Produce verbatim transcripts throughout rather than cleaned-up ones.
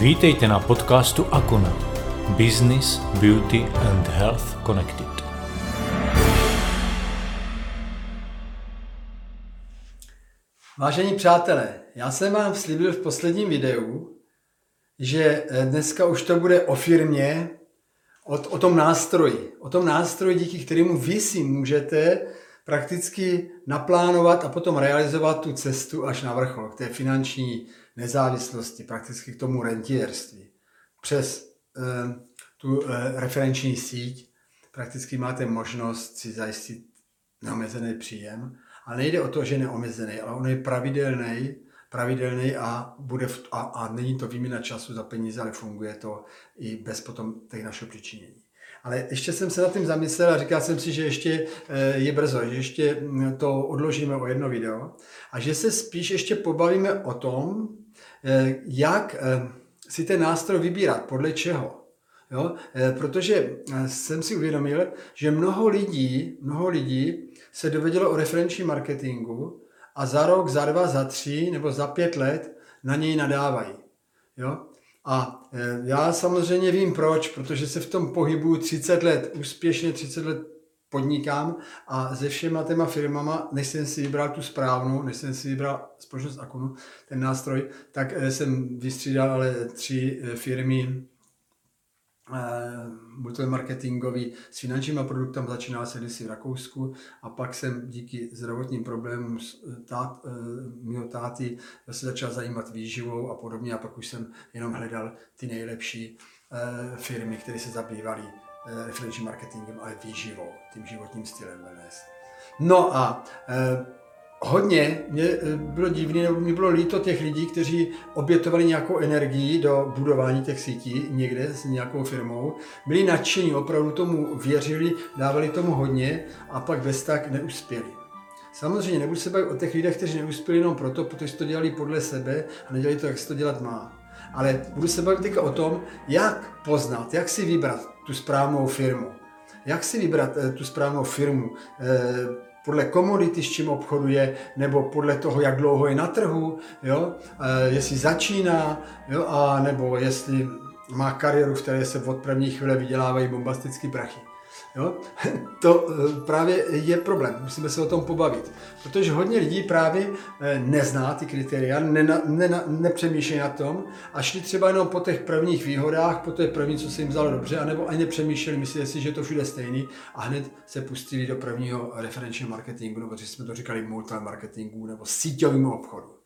Vítejte na podcastu Akona Business, Beauty and Health Connected. Vážení přátelé, já jsem vám slíbil v posledním videu, že dneska už to bude o firmě, o, o tom nástroji. O tom nástroji, díky kterému vy si můžete prakticky naplánovat a potom realizovat tu cestu až na vrchol, k té finanční nezávislosti, prakticky k tomu rentierství. Přes eh, tu eh, referenční síť prakticky máte možnost si zajistit neomezený příjem. A nejde o to, že je neomezený, ale on je pravidelný, pravidelný a, bude v, a, a není to výměna času za peníze, ale funguje to i bez potom těch našeho přičinění. Ale ještě jsem se nad tím zamyslel a říkal jsem si, že ještě je brzo, že ještě to odložíme o jedno video a že se spíš ještě pobavíme o tom, jak si ten nástroj vybírat, podle čeho. Jo? Protože jsem si uvědomil, že mnoho lidí, mnoho lidí se dovědělo o referenčním marketingu a za rok, za dva, za tři nebo za pět let na něj nadávají. Jo? A já samozřejmě vím proč, protože se v tom pohybuju třicet let, úspěšně třicet let podnikám a se všema těma firmama, než jsem si vybral tu správnou, než jsem si vybral společnost Akonu, ten nástroj, tak jsem vystřídal ale tři firmy multimarketingový s finančníma produktem, začínal jsem kdysi v Rakousku a pak jsem díky zdravotním problémům tát, mýho táty se začal zajímat výživou a podobně a pak už jsem jenom hledal ty nejlepší firmy, které se zabývaly referenčním marketingem, ale výživou, tím životním stylem wellness. No a hodně mě bylo divný, nebo mě bylo líto těch lidí, kteří obětovali nějakou energii do budování těch sítí někde s nějakou firmou, byli nadšení, opravdu tomu věřili, dávali tomu hodně a pak bez tak neuspěli. Samozřejmě nebudu se bavit o těch lidech, kteří neuspěli jenom proto, protože to dělali podle sebe a nedělali to, jak se to dělat má. Ale budu se bavit teď o tom, jak poznat, jak si vybrat tu správnou firmu. Jak si vybrat tu správnou firmu, podle komodity, s čím obchoduje, nebo podle toho, jak dlouho je na trhu, jo? E, jestli začíná, jo? A nebo jestli má kariéru, v které se od první chvíle vydělávají bombastický prachy. Jo? To e, právě je problém, musíme se o tom pobavit, protože hodně lidí právě e, nezná ty kritéria, nena, nena, nepřemýšlí na tom a šli třeba jenom po těch prvních výhodách, po té první, co se jim vzalo dobře, anebo ani nepřemýšleli, mysleli si, že je to všude stejný a hned se pustili do prvního referenčního marketingu, nebo že jsme to říkali multimarketingu nebo síťovému obchodu.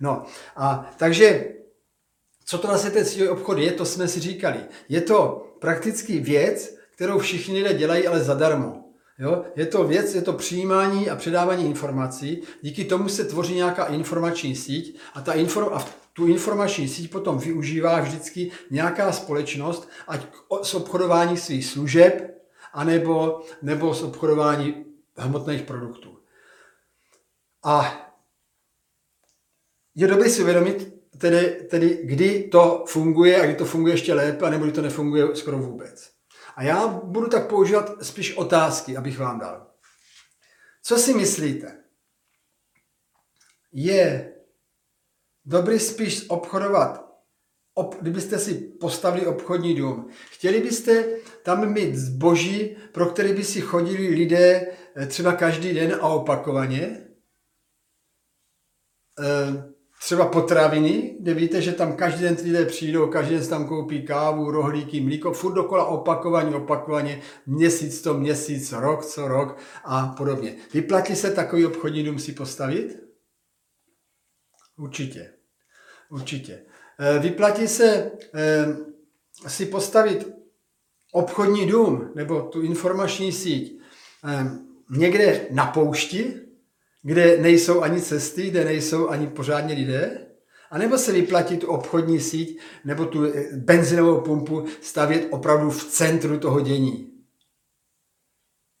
No a takže, co to vlastně ten síťový obchod je, to jsme si říkali. Je to prakticky věc, kterou všichni lidé dělají, ale zadarmo. Jo? Je to věc, je to přijímání a předávání informací, díky tomu se tvoří nějaká informační síť a, ta inform- a tu informační síť potom využívá vždycky nějaká společnost, ať s obchodováním svých služeb, anebo, nebo s obchodováním hmotných produktů. A je dobré si uvědomit, tedy, tedy kdy to funguje a kdy to funguje ještě lépe, anebo kdy to nefunguje skoro vůbec. A já budu tak používat spíš otázky, abych vám dal. Co si myslíte? Je dobrý spíš obchodovat, ob, kdybyste si postavili obchodní dům. Chtěli byste tam mít zboží, pro který by si chodili lidé třeba každý den a opakovaně? Ehm. Třeba potraviny, kde víte, že tam každý den lidé přijdou, každý den tam koupí kávu, rohlíky, mlíko, furt dokola opakovaně, opakovaně, měsíc to měsíc, rok co rok a podobně. Vyplatí se takový obchodní dům si postavit? Určitě. Určitě. Vyplatí se si postavit obchodní dům nebo tu informační síť někde na poušti, kde nejsou ani cesty, kde nejsou ani pořádně lidé, anebo se vyplatí tu obchodní síť nebo tu benzinovou pumpu stavět opravdu v centru toho dění,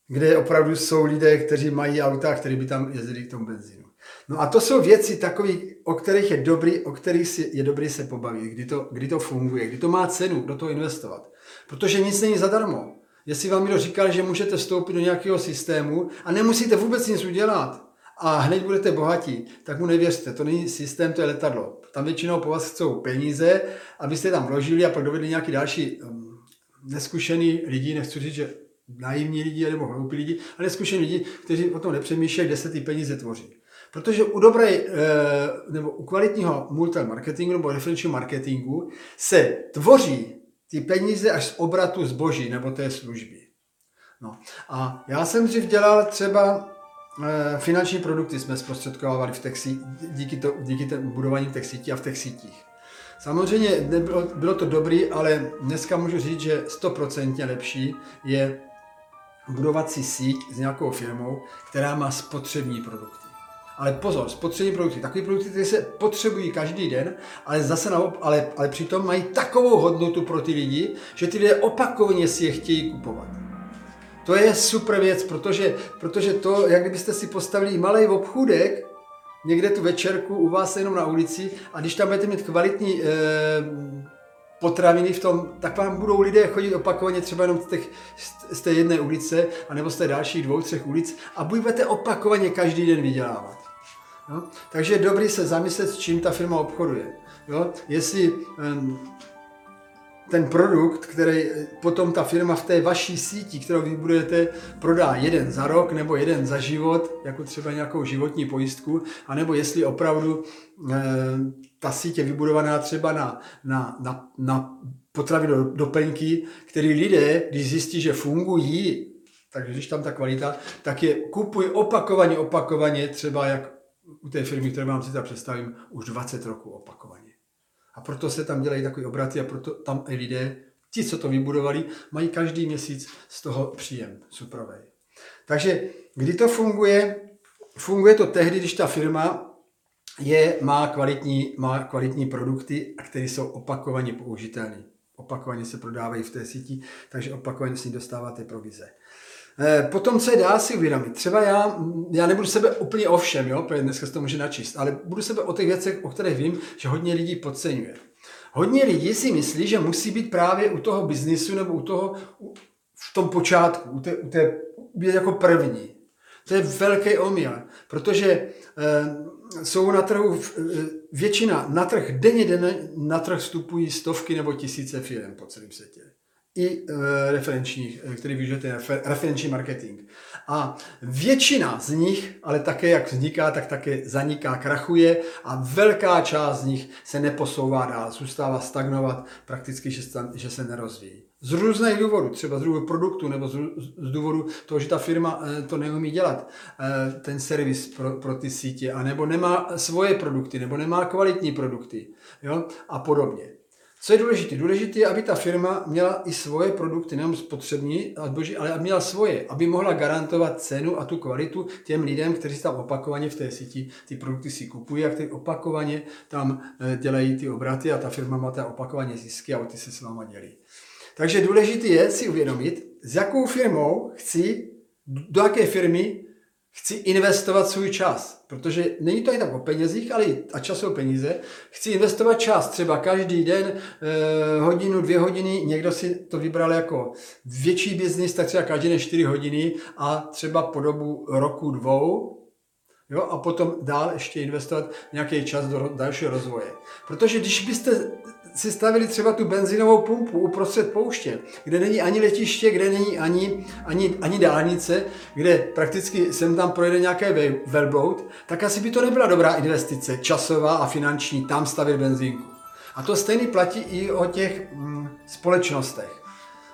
kde opravdu jsou lidé, kteří mají auta, kteří by tam jezdili k tomu benzínu. No a to jsou věci takové, o kterých je dobrý, o kterých si je dobrý se pobavit, kdy to, kdy to funguje, kdy to má cenu do toho investovat. Protože nic není zadarmo. Jestli vám někdo říkal, že můžete vstoupit do nějakého systému a nemusíte vůbec nic udělat a hned budete bohatí, tak mu nevěřte, to není systém, to je letadlo. Tam většinou po vás chcou peníze, abyste tam vložili a pak dovedli nějaký další um, neskušený lidi, nechci říct, že naivní lidi nebo hloupí lidi, ale neskušení lidi, kteří o tom nepřemýšlejí, kde se ty peníze tvoří. Protože u dobré, nebo u kvalitního multimarketingu nebo referenčního marketingu se tvoří ty peníze až z obratu zboží nebo té služby. No. A já jsem dřív dělal třeba finanční produkty, jsme zprostředkovávali v tech, díky, to, díky ten budování těch sítí a v těch sítích. Samozřejmě nebylo, bylo to dobrý, ale dneska můžu říct, že sto procent lepší je budovat si síť s nějakou firmou, která má spotřební produkty. Ale pozor, spotřební produkty, takové produkty, které se potřebují každý den, ale zase naop, ale, ale přitom mají takovou hodnotu pro ty lidi, že ty lidé opakovaně si je chtějí kupovat. To je super věc, protože, protože to, jak kdybyste si postavili malý obchůdek, někde tu večerku u vás jenom na ulici, a když tam budete mít kvalitní eh, potraviny v tom, tak vám budou lidé chodit opakovaně třeba jenom z, těch, z té jedné ulice, anebo z té dalších dvou, třech ulic, a budete opakovaně každý den vydělávat. No? Takže je dobrý se zamyslet, s čím ta firma obchoduje. Jo? Jestli um, ten produkt, který potom ta firma v té vaší síti, kterou vy budete, prodá jeden za rok nebo jeden za život, jako třeba nějakou životní pojistku, anebo jestli opravdu e, ta sítě vybudovaná třeba na, na, na, na potraviny do, doplňky, které lidé, když zjistí, že fungují, takže když tam ta kvalita, tak je kupuj opakovaně, opakovaně, třeba jak u té firmy, které vám si tam představím, už dvacet roků opakovaně. A proto se tam dělají takové obraty a proto tam i lidé, ti, co to vybudovali, mají každý měsíc z toho příjem superovej. Takže kdy to funguje? Funguje to tehdy, když ta firma je, má, kvalitní, má kvalitní produkty, které jsou opakovaně použitelné. Opakovaně se prodávají v té síti, takže opakovaně si dostáváte provize. Potom, co je dá si uvědomit, třeba já, já nebudu sebe úplně o všem, jo, protože dneska se to může načíst, ale budu sebe o těch věcech, o kterých vím, že hodně lidí podceňuje. Hodně lidí si myslí, že musí být právě u toho biznisu nebo u toho, u, v tom počátku, u té, u té, být jako první. To je velký omyl, protože e, jsou na trhu, většina na trh, denně den na trh vstupují stovky nebo tisíce firem po celém světě. I e, referenčních, který využijete refer, referenční marketing. A většina z nich, ale také jak vzniká, tak také zaniká, krachuje a velká část z nich se neposouvá dál, zůstává stagnovat, prakticky, že, že se nerozvíjí. Z různých důvodů, třeba z důvodu produktu nebo z, z důvodu toho, že ta firma e, to neumí dělat, e, ten servis pro, pro ty sítě, anebo nemá svoje produkty, nebo nemá kvalitní produkty, jo? A podobně. Co je důležité? Důležité je, aby ta firma měla i svoje produkty, nejenom spotřební, ale aby měla svoje, aby mohla garantovat cenu a tu kvalitu těm lidem, kteří tam opakovaně v té síti ty produkty si kupují a kteří opakovaně tam dělají ty obraty a ta firma má tam opakovaně zisky a o ty se s váma dělí. Takže důležité je si uvědomit, s jakou firmou chci, do jaké firmy chci investovat svůj čas, protože není to jen tak o penězích, ale i a čas jsou peníze. Chci investovat čas, třeba každý den, eh, hodinu, dvě hodiny, někdo si to vybral jako větší biznis, tak třeba každý den čtyři hodiny a třeba po dobu roku, dvou, jo, a potom dál ještě investovat nějaký čas do dalšího rozvoje. Protože když byste si stavili třeba tu benzínovou pumpu uprostřed pouště, kde není ani letiště, kde není ani, ani, ani dálnice, kde prakticky sem tam projede nějaké velbloud, tak asi by to nebyla dobrá investice časová a finanční tam stavit benzínku. A to stejný platí i o těch mm, společnostech.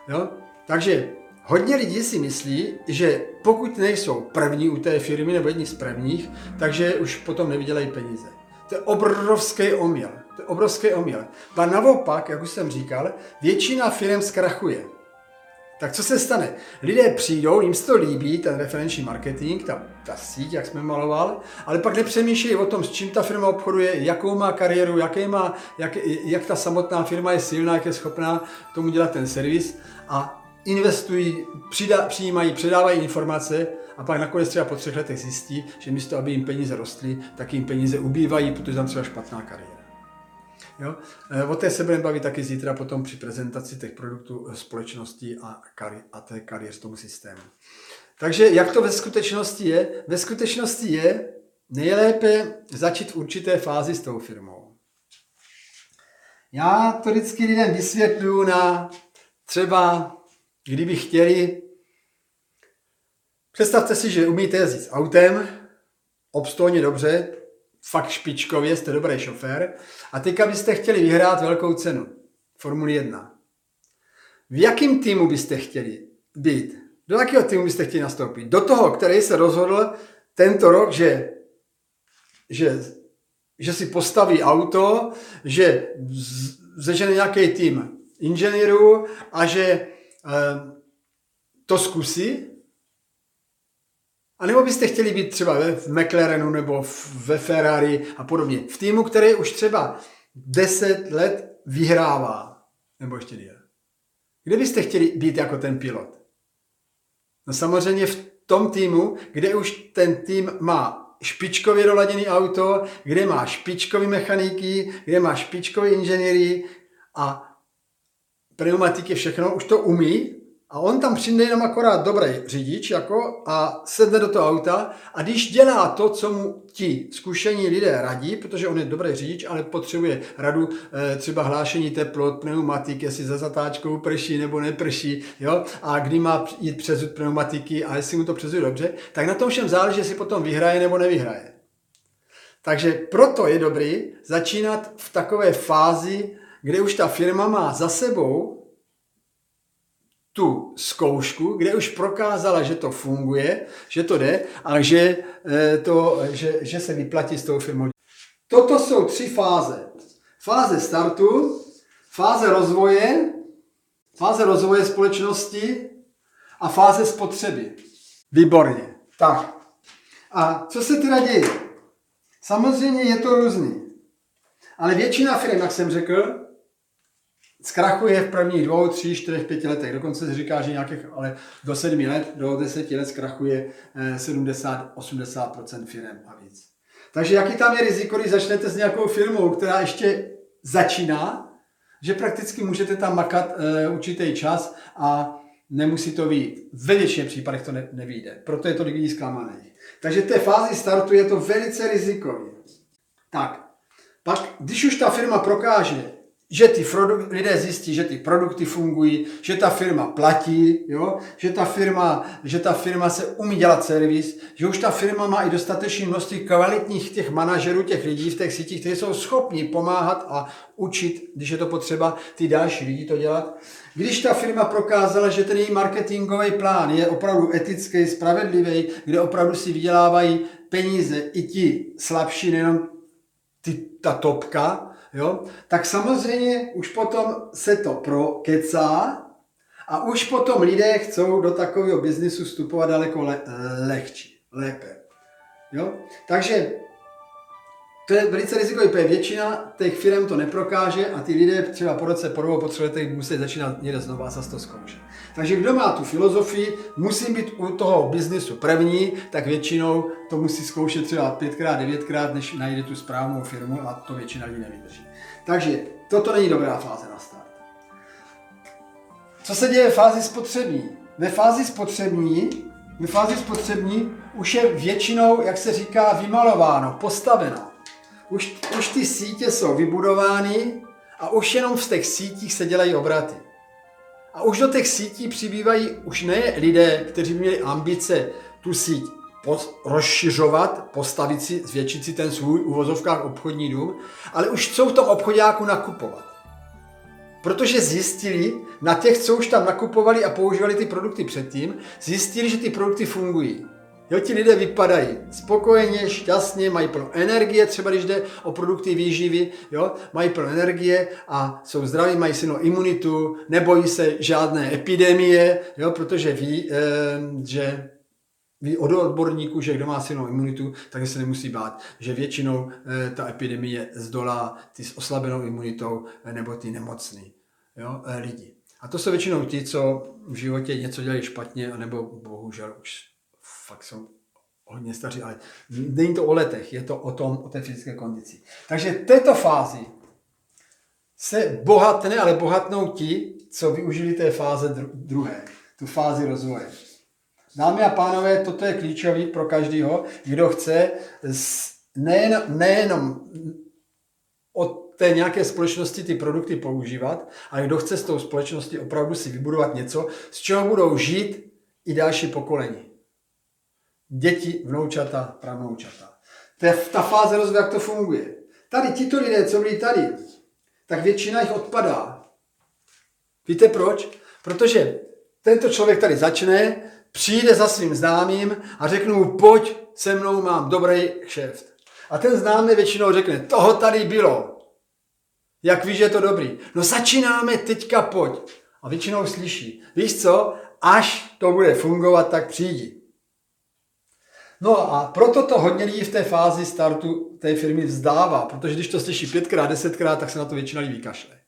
Jo? Takže hodně lidí si myslí, že pokud nejsou první u té firmy nebo jedni z prvních, takže už potom nevydělají peníze. To je obrovský omyl. To je obrovský omyl. A naopak, jak už jsem říkal, většina firm zkrachuje. Tak co se stane? Lidé přijdou, jim se to líbí, ten referenční marketing, ta, ta síť, jak jsme maloval, ale pak nepřemýšlejí o tom, s čím ta firma obchoduje, jakou má kariéru, jaké má, jak, jak ta samotná firma je silná, jak je schopná tomu dělat ten servis a investují, přida, přijímají, předávají informace A pak nakonec třeba po třech letech zjistí, že místo, aby jim peníze rostly, tak jim peníze ubývají, protože tam třeba špatná kariéra. Jo? O té se budeme bavit taky zítra potom při prezentaci těch produktů společnosti a, kari- a té kariér tomu systému. Takže jak to ve skutečnosti je? Ve skutečnosti je nejlépe začít v určité fázi s tou firmou. Já to vždycky lidem vysvětluju na třeba, kdyby chtěli, představte si, že umíte jezdit s autem, obstojně dobře, fakt špičkově, jste dobrý šofér, a teďka byste chtěli vyhrát velkou cenu, Formuli jedna. V jakém týmu byste chtěli být? Do jakého týmu byste chtěli nastoupit? Do toho, který se rozhodl tento rok, že, že, že si postaví auto, že zežene nějaký tým inženýrů a že e, to zkusí? A nebo byste chtěli být třeba v McLarenu nebo ve Ferrari a podobně. V týmu, který už třeba deset let vyhrává. Nebo ještě díl. Kde byste chtěli být jako ten pilot? No samozřejmě v tom týmu, kde už ten tým má špičkově doladěný auto, kde má špičkový mechaniky, kde má špičkový inženýry a pneumatiky, všechno už to umí. A on tam přijde jenom akorát dobrý řidič jako, a sedne do toho auta a když dělá to, co mu ti zkušení lidé radí, protože on je dobrý řidič, ale potřebuje radu e, třeba hlášení teplot, pneumatik, jestli za zatáčkou prší nebo neprší, jo? A kdy má jít přezud pneumatiky a jestli mu to přezud dobře, tak na tom všem záleží, jestli potom vyhraje nebo nevyhraje. Takže proto je dobrý začínat v takové fázi, kde už ta firma má za sebou tu zkoušku, kde už prokázala, že to funguje, že to jde a že, to, že, že se vyplatí s tou firmou. Toto jsou tři fáze. Fáze startu, fáze rozvoje, fáze rozvoje společnosti a fáze spotřeby. Výborně. Tak. A co se teda děje? Samozřejmě je to různý. Ale většina firm, jak jsem řekl, zkrachuje v prvních dvou, tři, čtyřech, pěti letech. Dokonce se říká, že nějakých, ale do sedmi let, do deseti let zkrachuje sedmdesát až osmdesát procent firem a víc. Takže jaký tam je riziko, když začnete s nějakou firmou, která ještě začíná, že prakticky můžete tam makat e, určitý čas a nemusí to vyjít. Ve většině případech to ne, nevyjde. Proto je to lidí zklamaný. Takže v té fázi startu je to velice rizikové. Tak, pak, když už ta firma prokáže, že ty produk- lidé zjistí, že ty produkty fungují, že ta firma platí, jo? Že, ta firma, že ta firma se umí dělat servis, že už ta firma má i dostatečné množství kvalitních těch manažerů, těch lidí v těch sítích, kteří jsou schopni pomáhat a učit, když je to potřeba, ty další lidi to dělat. Když ta firma prokázala, že ten její marketingový plán je opravdu etický, spravedlivý, kde opravdu si vydělávají peníze i ti slabší, nejenom ty, ta topka, jo? Tak samozřejmě už potom se to prokecá a už potom lidé chcou do takového biznisu vstupovat daleko le- lehčí, lépe. Jo? Takže to je velice rizikové. Většina těch firm to neprokáže a ty lidé třeba po roce, po dvou, po třech letech musí začínat někde znova a zase to zkoušet. Takže kdo má tu filozofii, musí být u toho biznisu první, tak většinou to musí zkoušet třeba pětkrát, devětkrát, než najde tu správnou firmu a to většina lidí nevydrží. Takže toto není dobrá fáze na start. Co se děje v fázi spotřební? Ve fázi spotřební, ve fázi spotřební už je většinou, jak se říká, vymalováno, postaveno. Už, už ty sítě jsou vybudovány a už jenom v těch sítích se dělají obraty. A už do těch sítí přibývají už ne lidé, kteří měli ambice tu síť pod, rozšiřovat, postavit si, zvětšit si ten svůj uvozovkách obchodní dům, ale už chcou v tom obchodáku nakupovat. Protože zjistili, na těch, co už tam nakupovali a používali ty produkty předtím, zjistili, že ty produkty fungují. Jo, ti lidé vypadají spokojeně, šťastně, mají plno energie, třeba když jde o produkty výživy, jo, mají plno energie a jsou zdraví, mají silnou imunitu, nebojí se žádné epidemie, jo, protože ví, e, že ví od odborníků, že kdo má silnou imunitu, tak se nemusí bát, že většinou e, ta epidemie zdolá ty s oslabenou imunitou e, nebo ty nemocný jo, e, lidi. A to jsou většinou ti, co v životě něco dělají špatně, nebo bohužel už fakt jsou hodně staří, ale není to o letech, je to o tom, o té fyzické kondici. Takže v této fázi se bohatne, ale bohatnou ti, co využili té fáze dru- druhé, tu fázi rozvoje. Dámy a pánové, toto je klíčový pro každého, kdo chce nejen, nejenom od té nějaké společnosti ty produkty používat, ale kdo chce s tou společností opravdu si vybudovat něco, z čeho budou žít i další pokolení. Děti, vnoučata, pravnoučata. Ta fáze rozvoje, jak to funguje. Tady tito lidé, co byli tady, tak většina jich odpadá. Víte proč? Protože tento člověk tady začne, přijde za svým známým a řekne mu, pojď se mnou, mám dobrý kšeft. A ten známý většinou řekne, toho tady bylo. Jak víš, je to dobrý. No začínáme teďka, pojď. A většinou slyší, víš co, až to bude fungovat, tak přijdi. No a proto to hodně lidí v té fázi startu té firmy vzdává, protože když to slyší pětkrát, desetkrát, tak se na to většina lidí vykašle.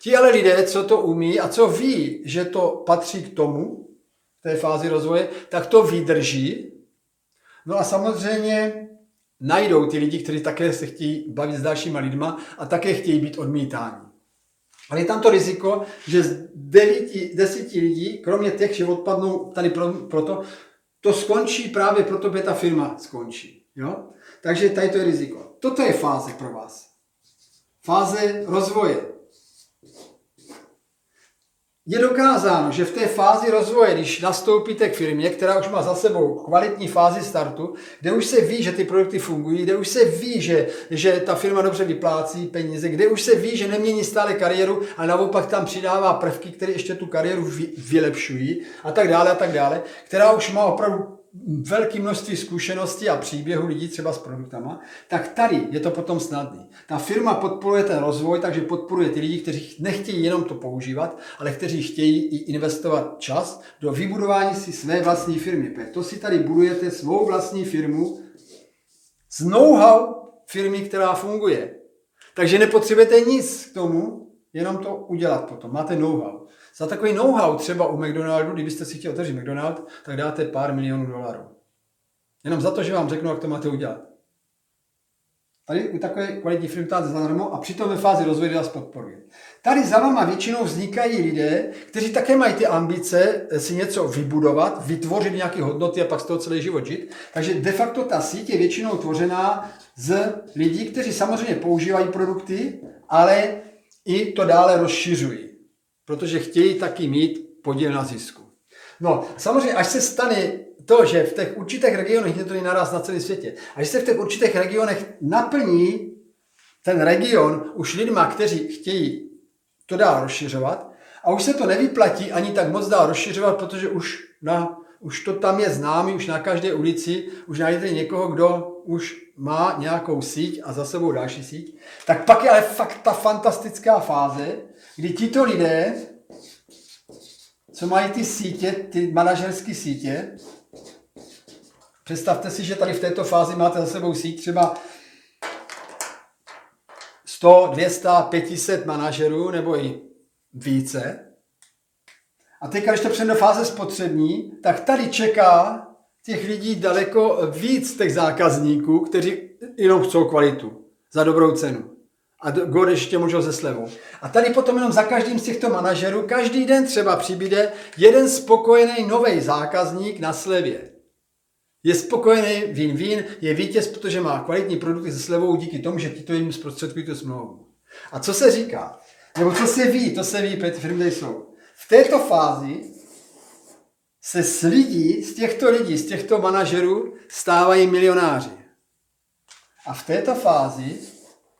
Ti ale lidé, co to umí a co ví, že to patří k tomu, té fázi rozvoje, tak to vydrží. No a samozřejmě najdou ty lidi, kteří také se chtějí bavit s dalšíma lidma a také chtějí být odmítáni. Ale je tam to riziko, že z devíti, deseti lidí, kromě těch, že odpadnou tady proto, to skončí právě proto, že ta firma skončí. Jo? Takže tady to je riziko. Toto je fáze pro vás. Fáze rozvoje. Je dokázáno, že v té fázi rozvoje, když nastoupíte k firmě, která už má za sebou kvalitní fázi startu, kde už se ví, že ty produkty fungují, kde už se ví, že, že ta firma dobře vyplácí peníze, kde už se ví, že nemění stále kariéru, ale naopak tam přidává prvky, které ještě tu kariéru vylepšují a tak dále a tak dále, která už má opravdu velké množství zkušeností a příběhů lidí třeba s produktama, tak tady je to potom snadný. Ta firma podporuje ten rozvoj, takže podporuje ty lidi, kteří nechtějí jenom to používat, ale kteří chtějí i investovat čas do vybudování si své vlastní firmy. To si tady budujete svou vlastní firmu s know-how firmy, která funguje. Takže nepotřebujete nic k tomu, jenom to udělat potom. Máte know-how. Za takový know-how třeba u McDonaldu, kdybyste si chtěli otevřít McDonald, tak dáte pár milionů dolarů. Jenom za to, že vám řeknu, jak to máte udělat. Tady u takové kvalitní firmy dáte zadarmo a přitom ve fázi rozvoje vás podporuje. Tady za váma většinou vznikají lidé, kteří také mají ty ambice si něco vybudovat, vytvořit nějaké hodnoty a pak z toho celý život žít. Takže de facto ta síť je většinou tvořená z lidí, kteří samozřejmě používají produkty, ale i to dále rozšiřují. Protože chtějí taky mít podíl na zisku. No, samozřejmě, až se stane to, že v těch určitých regionech, je to naraz na celém světě, až se v těch určitých regionech naplní ten region už lidma, kteří chtějí to dál rozšiřovat, a už se to nevyplatí ani tak moc dál rozšiřovat, protože už, na, už to tam je známý, už na každé ulici, už najdete někoho, kdo už má nějakou síť a za sebou další síť, tak pak je ale fakt ta fantastická fáze, kdy tito lidé, co mají ty sítě, ty manažerské sítě, představte si, že tady v této fázi máte za sebou síť třeba sto, dvě stě, pět set manažerů nebo i více. A teď, když to přijde do fáze spotřební, tak tady čeká těch lidí daleko víc těch zákazníků, kteří jenom chcou kvalitu za dobrou cenu. A god ještě můžou ze slevou. A tady potom jenom za každým z těchto manažerů každý den třeba přibyde jeden spokojený nový zákazník na slevě. Je spokojený win-win, je vítěz, protože má kvalitní produkty ze slevou díky tomu, že tyto jim zprostředkují tu smlouvu. A co se říká? Nebo co se ví? To se ví, protože firmy jsou. V této fázi se z lidí, z těchto lidí, z těchto manažerů stávají milionáři. A v této fázi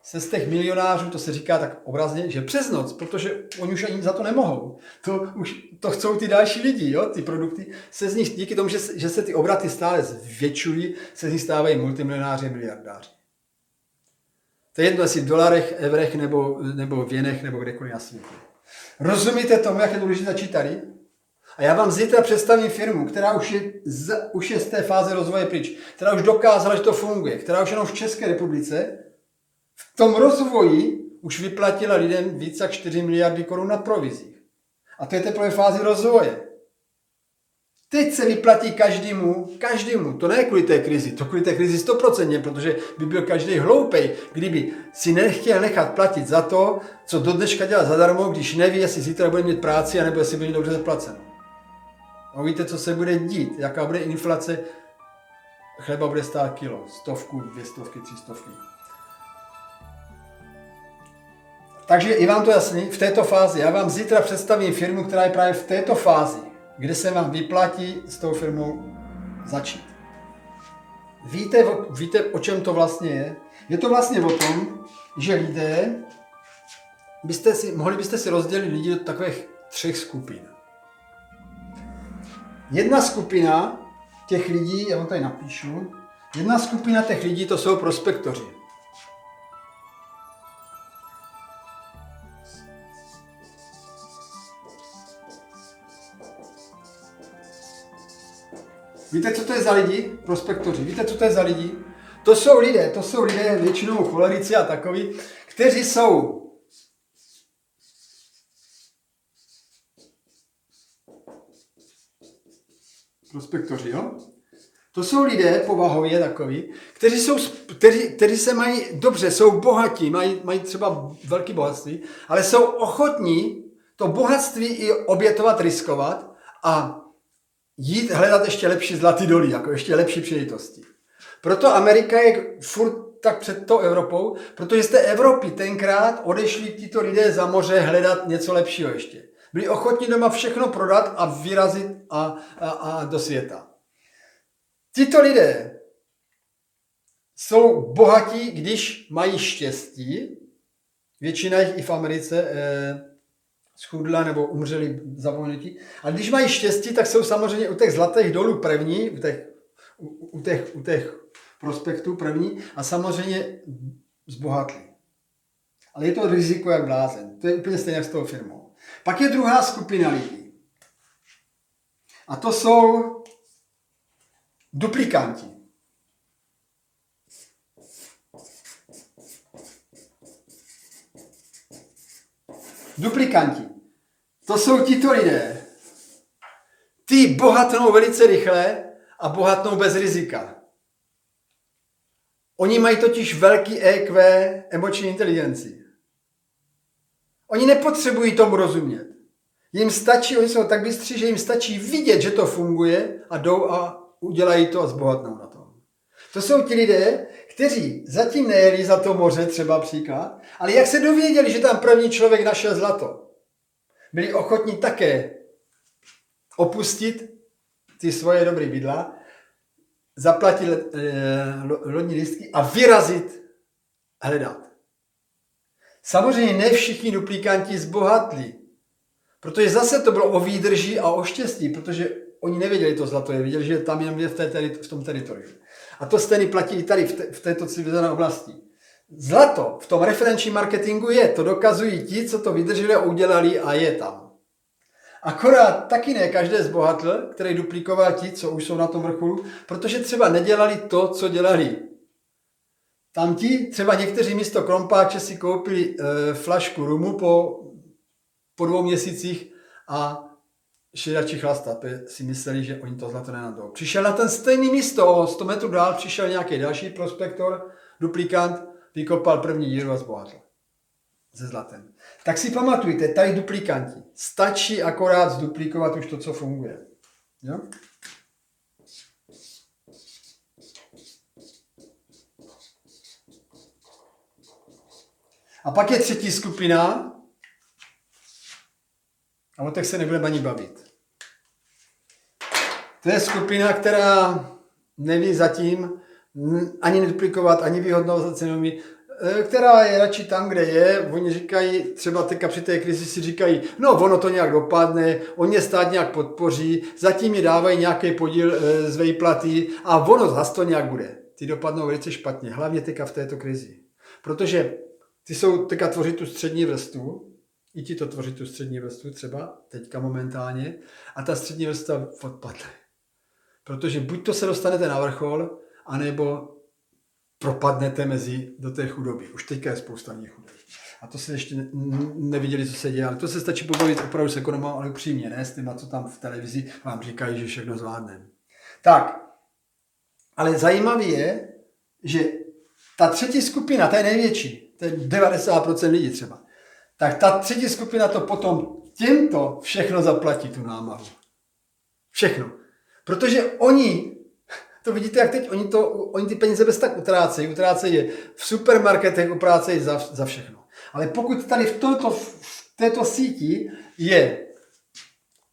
se z těch milionářů, to se říká tak obrazně, že přes noc, protože oni už ani za to nemohou. To už to chcou ty další lidi, jo, ty produkty. Se z nich, díky tomu, že, že se ty obraty stále zvětšují, se z nich stávají multimilionáři a miliardáři. To je jedno, jestli v dolarech, eurech nebo, nebo věnech nebo kdekoliv na světě. Rozumíte tomu, jak je důležité začít tady? A já vám zítra představím firmu, která už je, z, už je z té fáze rozvoje pryč, která už dokázala, že to funguje, která už jenom v České republice v tom rozvoji už vyplatila lidem více jak čtyři miliardy korun na provizích. A to je teprve fázi rozvoje. Teď se vyplatí každému, každému, to ne kvůli té krizi, to kvůli té krizi stoprocentně, protože by byl každý hloupej, kdyby si nechtěl nechat platit za to, co do dneška dělá zadarmo, když neví, jestli zítra bude mít práci, anebo jestli bude dobře zaplaceno. A víte, co se bude dít, jaká bude inflace, chleba bude stát kilo, stovku, dvě stovky, tři stovky. Takže je vám to jasný, v této fázi, já vám zítra představím firmu, která je právě v této fázi, kde se vám vyplatí s tou firmou začít. Víte, víte, o čem to vlastně je? Je to vlastně o tom, že lidé, byste si, mohli byste si rozdělit lidi do takových třech skupin. Jedna skupina těch lidí, já vám tady napíšu, jedna skupina těch lidí to jsou prospektoři. Víte, co to je za lidi? Prospektoři. Víte, co to je za lidi? To jsou lidé, to jsou lidé většinou cholerici a takoví, kteří jsou prospektoři, jo? To jsou lidé povahově takoví, kteří, jsou, kteří, kteří se mají dobře, jsou bohatí, mají, mají třeba velké bohatství, ale jsou ochotní to bohatství i obětovat, riskovat a jít hledat ještě lepší zlatý dolí, jako ještě lepší příležitosti. Proto Amerika je furt tak před tou Evropou, protože z té Evropy tenkrát odešli tito lidé za moře hledat něco lepšího ještě. Byli ochotní doma všechno prodat a vyrazit a, a, a do světa. Tito lidé jsou bohatí, když mají štěstí. Většina jich i v Americe eh, schudla nebo umřeli zapomenutí. A když mají štěstí, tak jsou samozřejmě u těch zlatých dolů první, u těch, u, u těch, u těch prospektů první a samozřejmě zbohatli. Ale je to riziko jak blázen. To je úplně stejně s tou firmou. Pak je druhá skupina lidí. A to jsou duplikanti. Duplikanti. To jsou tito lidé. Ty bohatnou velice rychle a bohatnou bez rizika. Oni mají totiž velký é kvé, emoční inteligenci. Oni nepotřebují tomu rozumět. Jim stačí, oni jsou tak bystří, že jim stačí vidět, že to funguje a jdou a udělají to a zbohatnou na tom. To jsou ti lidé, kteří zatím nejeli za to moře, třeba příklad, ale jak se dověděli, že tam první člověk našel zlato, byli ochotní také opustit ty svoje dobré bydla, zaplatit lodní lístky a vyrazit hledat. Samozřejmě ne všichni duplikanti zbohatli, protože zase to bylo o výdrži a o štěstí, protože oni nevěděli to zlato, je viděli, že tam jenom je v, té, v tom teritoriu. A to stejný platí i tady, v, te, v této civilizované oblasti. Zlato v tom referenčním marketingu je, to dokazují ti, co to vydrželi a udělali a je tam. Akorát taky ne každé zbohatl, který duplikoval ti, co už jsou na tom vrcholu, protože třeba nedělali to, co dělali. Tam ti, třeba někteří místo krompáče si koupili e, flašku rumu po, po dvou měsících a šli radši chlastat, si mysleli, že oni to zlato nenadou. Přišel na ten stejný místo, o sto metrů dál přišel nějaký další prospektor, duplikant, vykopal první díru a zbohatl se zlatem. Tak si pamatujte, tady duplikanti. Stačí akorát zduplikovat už to, co funguje. Jo? A pak je třetí skupina, a o těch se nebudeme ani bavit. To je skupina, která neví zatím ani neduplikovat, ani vyhodnovat cenový, která je radši tam, kde je. Oni říkají, třeba teďka při té krizi si říkají, no ono to nějak dopadne, on mě stát nějak podpoří, zatím mi dávají nějaký podíl z výplaty a ono zas to nějak bude. Ty dopadnou velice špatně, hlavně teďka v této krizi. Protože ty jsou teďka tvoří tu střední vrstvu, i ti to tvoří tu střední vrstvu třeba, teďka momentálně, a ta střední vrstva odpadne. Protože buď to se dostanete na vrchol, anebo propadnete mezi do té chudoby. Už teďka je spousta nechudých. A to se ještě neviděli, co se děje, ale to se stačí pobavit opravdu s ekonomem, ale upřímně, ne s tím, co tam v televizi vám říkají, že všechno zvládneme. Tak, ale zajímavé je, že ta třetí skupina, ta je největší, to je devadesát procent lidí třeba, tak ta třetí skupina to potom těmto všechno zaplatí, tu námahu. Všechno. Protože oni, to vidíte, jak teď, oni, to, oni ty peníze bez tak utrácejí, utrácejí je v supermarketech, utrácejí za, za všechno. Ale pokud tady v, toto, v této síti je,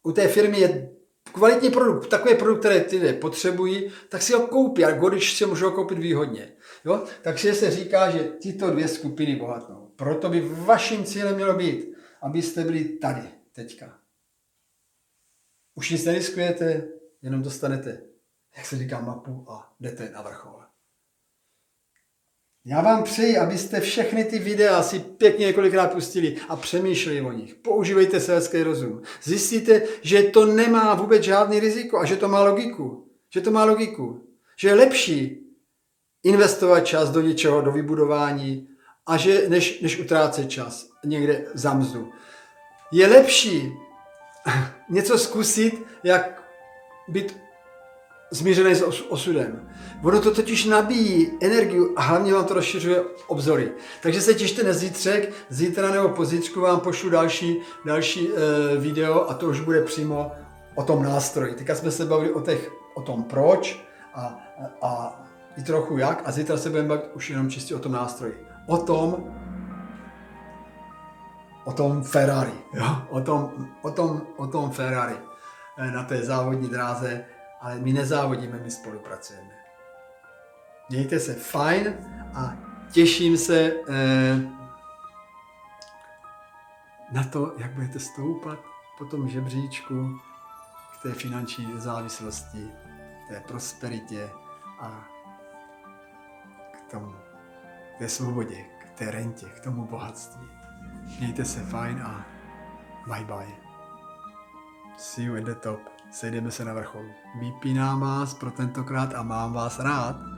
u té firmy je kvalitní produkt, takový produkt, který ty lidé potřebují, tak si ho koupí, a když si můžou koupit výhodně. Jo? Takže se říká, že tyto dvě skupiny bohatnou. Proto by vaším cílem mělo být, abyste byli tady, teďka. Už nic neriskujete, jenom dostanete, jak se říká, mapu a jdete na vrchol. Já vám přeji, abyste všechny ty videa si pěkně několikrát pustili a přemýšleli o nich. Používejte selský rozum. Zjistíte, že to nemá vůbec žádný riziko a že to má logiku. Že to má logiku. Že je lepší investovat čas do něčeho, do vybudování, a že, než, než utrácet čas někde za mzdu. Je lepší něco zkusit, jak být zmířený s osudem. Ono to totiž nabíjí energiu a hlavně vám to rozšiřuje obzory. Takže se těšte na zítřek, zítra nebo pozítřku vám pošlu další, další e, video a to už bude přímo o tom nástroji. Teďka jsme se bavili o, těch, o tom proč a, a, a i trochu jak a zítra se budeme bavit už jenom čistě o tom nástroji. O tom, o tom Ferrari, jo? O, tom, o, tom, o tom Ferrari na té závodní dráze, ale my nezávodíme, my spolupracujeme. Mějte se fajn a těším se eh, na to, jak budete stoupat po tom žebříčku k té finanční nezávislosti, k té prosperitě a k tomu. K té svobodě, k té rentě, k tomu bohatství. Mějte se fajn a bye bye. See you at the top. Sejdeme se na vrcholu. Vypínám vás pro tentokrát a mám vás rád.